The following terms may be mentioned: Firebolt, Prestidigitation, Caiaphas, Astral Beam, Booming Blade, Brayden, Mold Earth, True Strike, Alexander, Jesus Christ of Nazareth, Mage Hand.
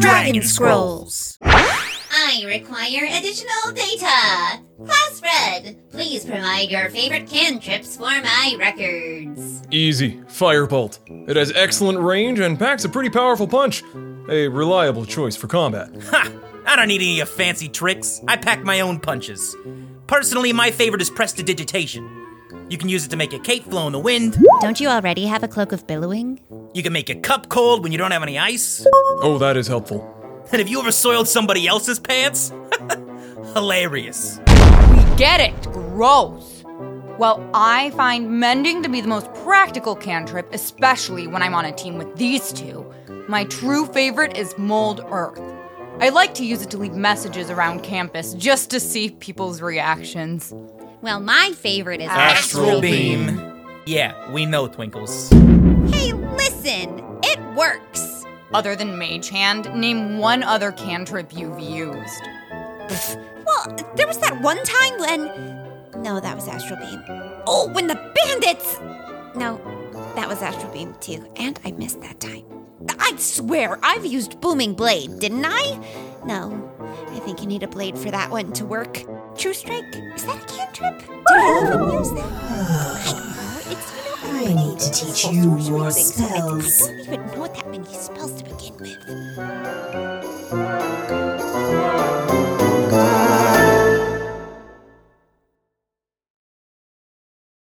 Dragon Scrolls. I require additional data. Class Red, please provide your favorite cantrips for my records. Easy. Firebolt. It has excellent range and packs a pretty powerful punch. A reliable choice for combat. Ha! I don't need any of your fancy tricks. I pack my own punches. Personally, my favorite is Prestidigitation. You can use it to make a cape flow in the wind. Don't you already have a cloak of billowing? You can make a cup cold when you don't have any ice. Oh, that is helpful. And have you ever soiled somebody else's pants? Hilarious. We get it. Gross. Well, I find mending to be the most practical cantrip, especially when I'm on a team with these two. My true favorite is Mold Earth. I like to use it to leave messages around campus just to see people's reactions. Well, my favorite is Astral Beam. Yeah, we know, Twinkles. Hey, listen! It works! Other than Mage Hand, name one other cantrip you've used. Well, there was that one time when... No, that was Astral Beam. Oh, when the bandits... No, that was Astral Beam, too, and I missed that time. I swear, I've used Booming Blade, didn't I? No, I think you need a blade for that one to work. True Strike? Is that a cantrip? Did I even use that? I need to teach you more spells. I don't even know that many spells to begin with.